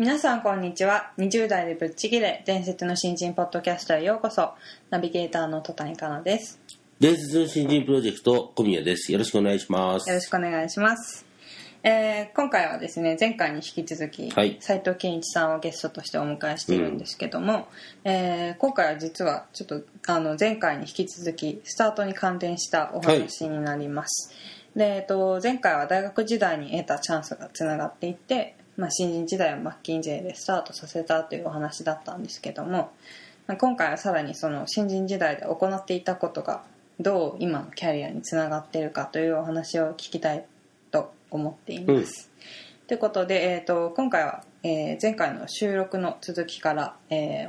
皆さんこんにちは。20代でぶっちぎれ伝説の新人ポッドキャストへようこそ。ナビゲーターの戸谷香奈です。伝説の新人プロジェクト小宮です。よろしくお願いします。よろしくお願いします。今回はですね、前回に引き続き、斉藤健一さんをゲストとしてお迎えしているんですけども、今回は実はちょっと前回に引き続きスタートに関連したお話になります、で、前回は大学時代に得たチャンスがつながっていって新人時代をマッキンゼーでスタートさせたというお話だったんですけども、今回はさらにその新人時代で行っていたことがどう今のキャリアにつながっているかというお話を聞きたいと思っています、ということで、今回は、前回の収録の続きから、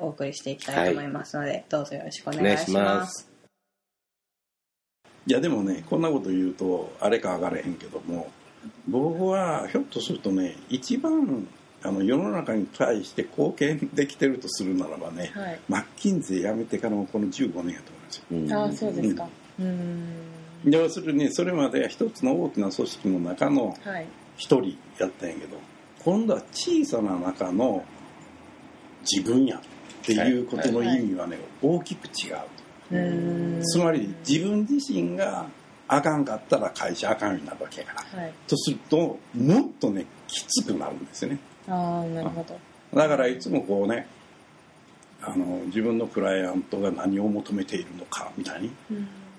お送りしていきたいと思いますので、どうぞよろしくお願いします。いやでもね、こんなこと言うとあれか上がれへんけども、僕はひょっとするとね、一番世の中に対して貢献できてるとするならばね、マッキンゼー辞めてからもこの15年やと思いますよ。ああ、そうですか。要するにそれまでは一つの大きな組織の中の一人やったんやけど、今度は小さな中の自分やっていうことの意味はね、大きく違う。つまり自分自身があかんかったら会社あかんようになるわけやから、とするともっとねきつくなるんですよね。ああ、なるほど。だからいつもこうね、自分のクライアントが何を求めているのかみたいに、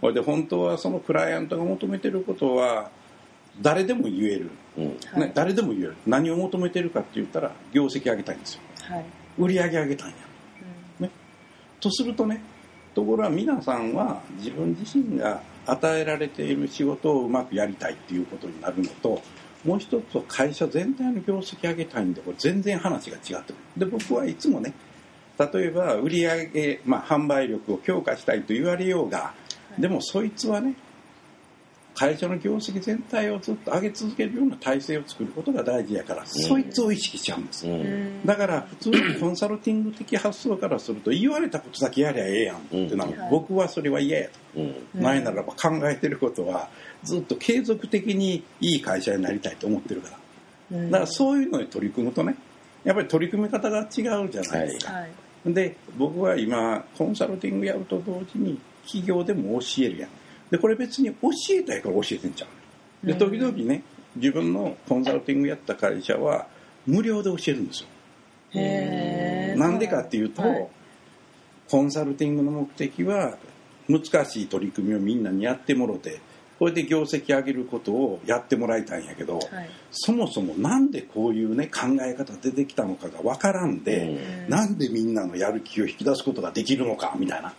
それで本当はそのクライアントが求めていることは誰でも言える、誰でも言える。何を求めているかって言ったら業績上げたいんですよ、売り上げ上げたいんや、とするとね、ところが皆さんは自分自身が与えられている仕事をうまくやりたいっていうことになるのと、もう一つは会社全体の業績上げたいんで、これ全然話が違ってくる。で、僕はいつもね、例えば売上、販売力を強化したいと言われようが、でもそいつはね、会社の業績全体をずっと上げ続けるような体制を作ることが大事やから、そいつを意識しちゃうんです、だから普通のコンサルティング的発想からすると、言われたことだけやりゃええやんってなる、僕はそれは嫌やと、ないならば考えてることはずっと継続的にいい会社になりたいと思ってるから、だからそういうのに取り組むとね、やっぱり取り組み方が違うじゃないですか、で、僕は今コンサルティングやると同時に企業でも教えるやん。で、これ別に教えたいから教えてんちゃう。で、時々ね、自分のコンサルティングやった会社は無料で教えるんですよ。なんでかっていうと、コンサルティングの目的は難しい取り組みをみんなにやってもろて、これで業績上げることをやってもらいたいんやけど、そもそもなんでこういうね考え方出てきたのかがわからんで、なんでみんなのやる気を引き出すことができるのかみたいな。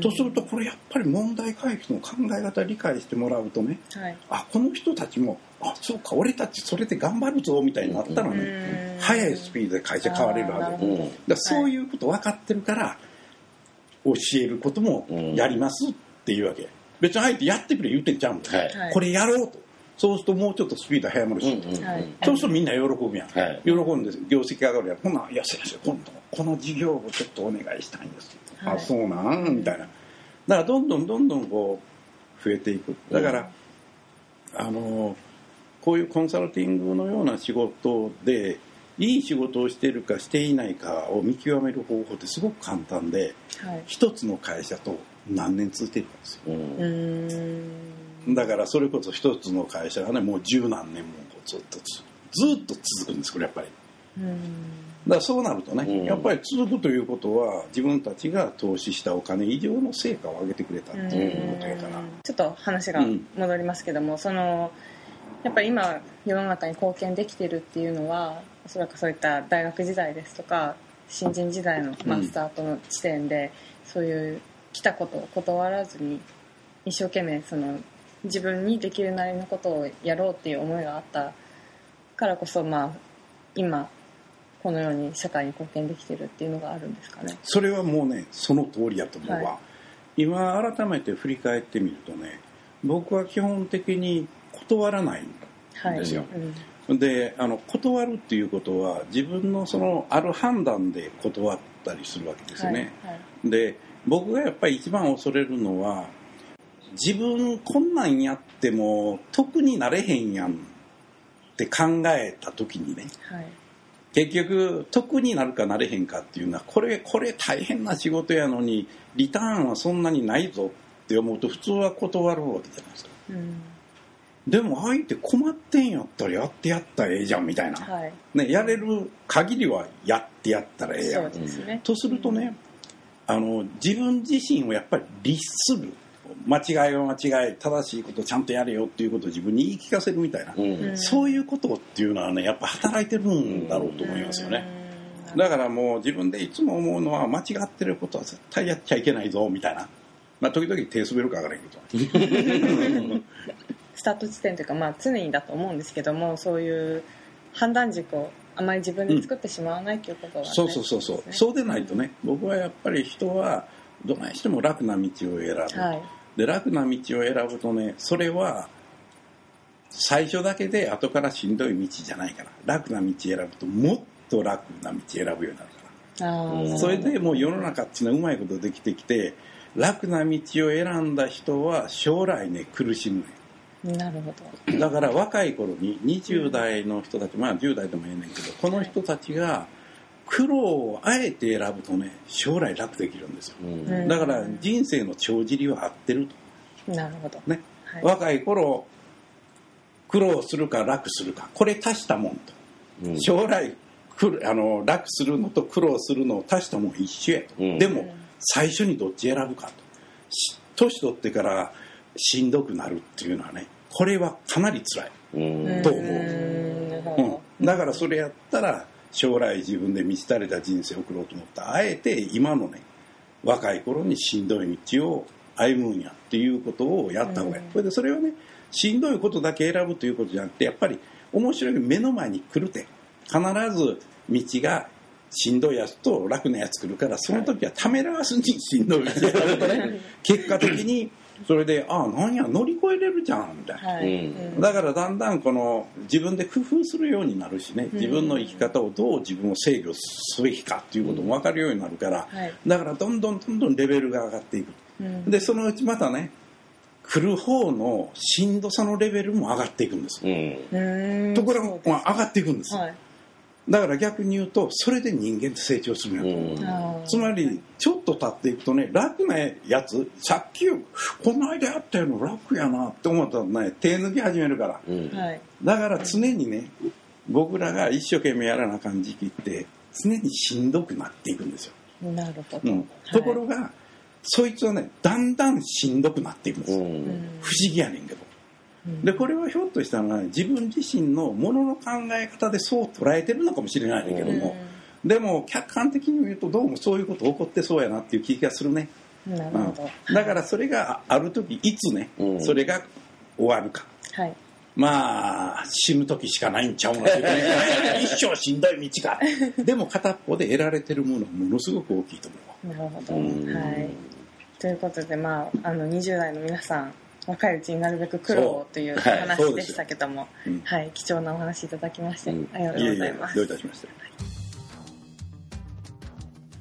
とすると、これやっぱり問題解決の考え方を理解してもらうとね、あ、この人たちも、あ、そうか、俺たちそれで頑張るぞみたいになったらね、早いスピードで会社変われるはず。だ、そういうこと分かってるから教えることもやりますっていうわけ。別に相手やってくれ言ってんちゃうんだ、これやろうと。そうするともうちょっとスピード早まるし、そうするとみんな喜ぶやん、喜んで業績上がるやん。ほな、いや先生、今度この事業をちょっとお願いしたいんです、あ、そうなんみたいな。だからどんどんどんどんこう増えていく。だから、こういうコンサルティングのような仕事でいい仕事をしているかしていないかを見極める方法ってすごく簡単で、一つの会社と何年続いてるかですよ。だからそれこそ一つの会社がね、もう十何年もずっと続くんです、これやっぱり。だからそうなるとね、やっぱり続くということは自分たちが投資したお金以上の成果を上げてくれたっていうことやから。ちょっと話が戻りますけども、そのやっぱり今世の中に貢献できてるっていうのは、おそらくそういった大学時代ですとか新人時代のスタートの地点で、そういう来たことを断らずに一生懸命その自分にできるなりのことをやろうっていう思いがあったからこそ、まあ、今このように社会に貢献できてるっていうのがあるんですかね。それはもうね、その通りやと思うわ、はい。今改めて振り返ってみるとね、僕は基本的に断らないんですよ、はい。で、断るっていうことは自分のそのある判断で断ったりするわけですよね、はいはい。で、僕がやっぱり一番恐れるのは、自分こんなんやっても特になれへんやんって考えた時にね、はい、結局得になるかなれへんかっていうのは、これ大変な仕事やのにリターンはそんなにないぞって思うと普通は断るわけじゃないですか、うん、でも相手困ってんやったらやってやったらええじゃんみたいな、はいね、やれる限りはやってやったらええやん、そうですね、とするとね、自分自身をやっぱり律する、間違いは間違い、正しいことちゃんとやれよっていうことを自分に言い聞かせるみたいな、うん、そういうことっていうのはね、やっぱ働いてるんだろうと思いますよね。だからもう自分でいつも思うのは、間違ってることは絶対やっちゃいけないぞみたいな、まあ、時々手滑るか上がれんけどスタート地点というか、まあ、常にだと思うんですけども、そういう判断軸をあまり自分で作ってしまわないということは、ね、うん、そうそうそうそう、そうでないとね、僕はやっぱり人はどないしても楽な道を選ぶ、はい、で、楽な道を選ぶとね、それは最初だけで後からしんどい道じゃないから、楽な道を選ぶともっと楽な道を選ぶようになるから、あ、それでもう世の中っていうのはうまいことできてきて、楽な道を選んだ人は将来ね、苦しむね。なるほど。だから若い頃に20代の人たち、まあ10代でもええねんけど、この人たちが苦労をあえて選ぶとね、将来楽できるんですよ、うん、だから人生の帳尻は合ってると、なるほど、ね、はい、若い頃苦労するか楽するか、これ足したもんと、うん、将来楽するのと苦労するのを足したもん一緒やと、うん、でも最初にどっち選ぶかと、年取ってからしんどくなるっていうのはね、これはかなり辛いと思う、うん、うん、だからそれやったら将来自分で満ち足れた人生を送ろうと思った、あえて今のね、若い頃にしんどい道を歩むんやっていうことをやった方がいい、うん、それでそれはね、しんどいことだけ選ぶということじゃなくて、やっぱり面白い目の前に来るて、必ず道がしんどいやつと楽なやつ来るから、その時はためらわずにしんどい道を選ぶとね、はい、結果的にそれで、ああ、なんや、乗り越えれるじゃんみたいな、はい、だからだんだんこの自分で工夫するようになるしね、自分の生き方をどう自分を制御すべきかっていうことも分かるようになるから、はい、だからどんどんどんどんレベルが上がっていく、うん、でそのうちまたね、来る方のしんどさのレベルも上がっていくんです、うん、ところが、まあ、上がっていくんです、はい、だから逆に言うと、それで人間って成長するんやと、うん、つまりちょっと経っていくとね、楽なやつ、さっきこの間やったような楽やなって思ったらね、手抜き始めるから、うん、だから常にね、僕らが一生懸命やらなあかん時期って常にしんどくなっていくんですよ。なるほど、うん、ところが、はい、そいつはね、だんだんしんどくなっていくんですよ、うん、不思議やねんけど、でこれはひょっとしたら、ね、自分自身のものの考え方でそう捉えてるのかもしれないんだけども、うん、でも客観的に言うと、どうもそういうこと起こってそうやなっていう気がするね。なるほど、うん、だからそれがある時、いつね、うん、それが終わるか、はい、まあ死ぬ時しかないんちゃうな一生しんどい道かでも片っぽで得られてるものはものすごく大きいと思う。なるほど、うん、はい、ということで、まあ、20代の皆さん、若いうちになるべく苦労というお話でしたけども、はい、うん、はい、貴重なお話いただきまして、うん、ありがとうございます。いえいえ、どういたしまして、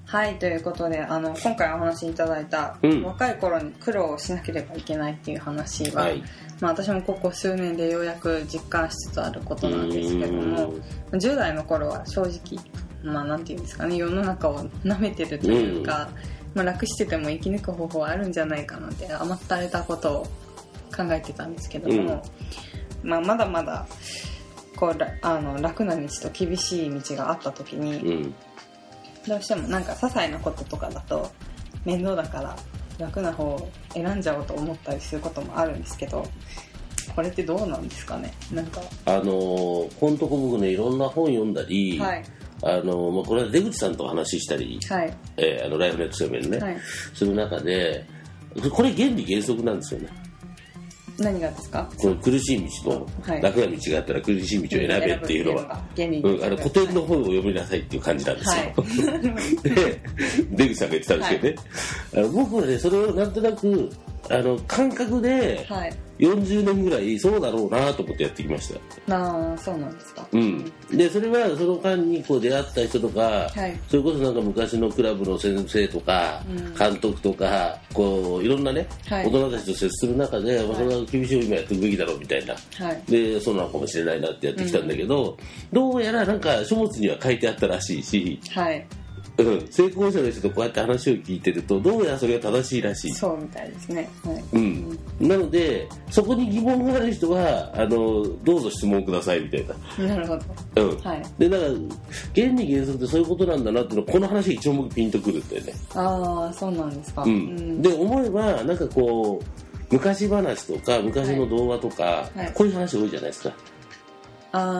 はい、はい、ということで、今回お話いただいた、うん、若い頃に苦労をしなければいけないっていう話は、はい、まあ、私もここ数年でようやく実感しつつあることなんですけども、10代の頃は正直、まあ、なんていうんですかね、世の中を舐めてるというか、まあ、楽してても生き抜く方法はあるんじゃないかなんて甘ったれたことを考えてたんですけども、うん、まあ、まだまだこう楽な道と厳しい道があった時に、うん、どうしてもなんか些細なこととかだと面倒だから楽な方を選んじゃおうと思ったりすることもあるんですけど、これってどうなんですかね。なんかこのとこ僕ね、いろんな本読んだり、はい、まあ、これは出口さんと話したり、はい、ライフネットセブンね、はい、その中でこれ原理原則なんですよね。何がですか？この苦しい道と楽な道があったら苦しい道を選べっていうのは、古典の本を読みなさいっていう感じなんですよ、はい、で出口さんが言ってたんですけどね、はい、僕はねそれをなんとなく感覚で40年ぐらいそうだろうなと思ってやってきました。ああ、そうなんですか、うん、でそれはその間にこう出会った人とか、はい、それこそなんか昔のクラブの先生とか、うん、監督とかこういろんなね、はい、大人たちと接する中で、はい、それは厳しい今やっていくべきだろうみたいな、はい、でそうなのかもしれないなってやってきたんだけど、うん、どうやらなんか書物には書いてあったらしいし、はいうん、成功者の人とこうやって話を聞いてるとどうやらそれが正しいらしい。そうみたいですね、はいうん、なのでそこに疑問がある人はどうぞ質問くださいみたいな。なるほど、うんはい、でだから原理原則ってそういうことなんだなっていうのこの話が一応ピンとくるんだよね。ああそうなんですか、うんうん、で思えばなんかこう昔話とか昔の童話とか、はいはい、こういう話多いじゃないですか。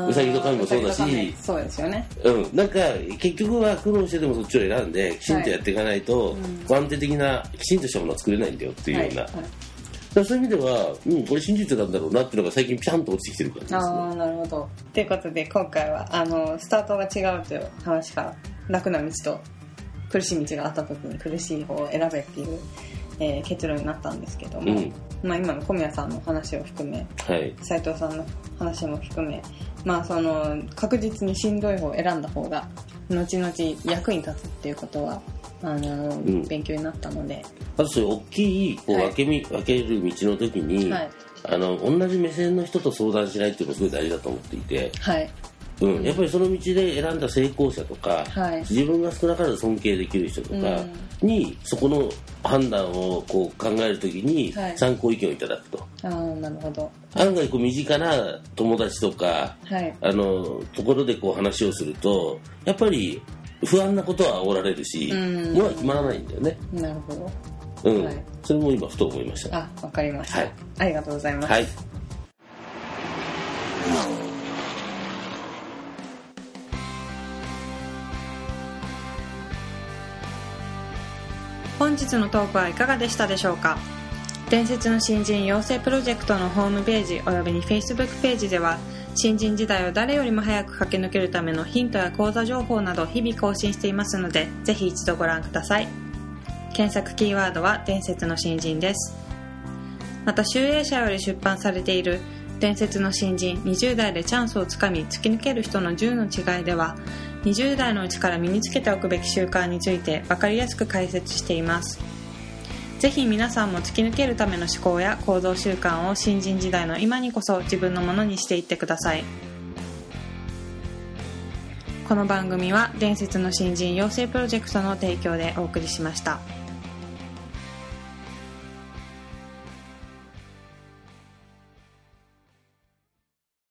うさぎと神もそうだし、そうですよね、うん、なんか結局は苦労してでもそっちを選んできちんとやっていかないと、はいうん、安定的なきちんとしたものは作れないんだよっていうような、はいはい、だからそういう意味では、うん、これ真実なんだろうなっていうのが最近ピタンと落ちてきてる感じですね。ああなるほど。ということで今回はスタートが違うという話から楽な道と苦しい道があった時に苦しい方を選べっていう、結論になったんですけども、うんまあ、今の小宮さんの話を含め、はい、斉藤さんの話も含め、まあ、その確実にしんどい方を選んだ方が後々役に立つっていうことはうん、勉強になったので、あとそういう大きいこう、はい、分ける道の時に、はい、同じ目線の人と相談しないっていうのがすごい大事だと思っていて、はいうん、やっぱりその道で選んだ成功者とか、はい、自分が少なからず尊敬できる人とかに、うん、そこの判断をこう考えるときに参考意見をいただくと、はい、ああなるほど。案外こう身近な友達とか、はい、ところでこう話をするとやっぱり不安なことは煽られるし、うん、もう決まらないんだよね。なるほど、うんはい、それも今ふと思いました。あ、わかりました、はい、ありがとうございます、はいうん本日のトークはいかがでしたでしょうか。伝説の新人養成プロジェクトのホームページおよびに Facebook ページでは新人時代を誰よりも早く駆け抜けるためのヒントや講座情報など日々更新していますのでぜひ一度ご覧ください。検索キーワードは伝説の新人です。また集英社より出版されている伝説の新人20代でチャンスをつかみ突き抜ける人の10の違いでは20代のうちから身につけておくべき習慣について分かりやすく解説しています。ぜひ皆さんも突き抜けるための思考や行動習慣を新人時代の今にこそ自分のものにしていってください。この番組は伝説の新人養成プロジェクトの提供でお送りしました。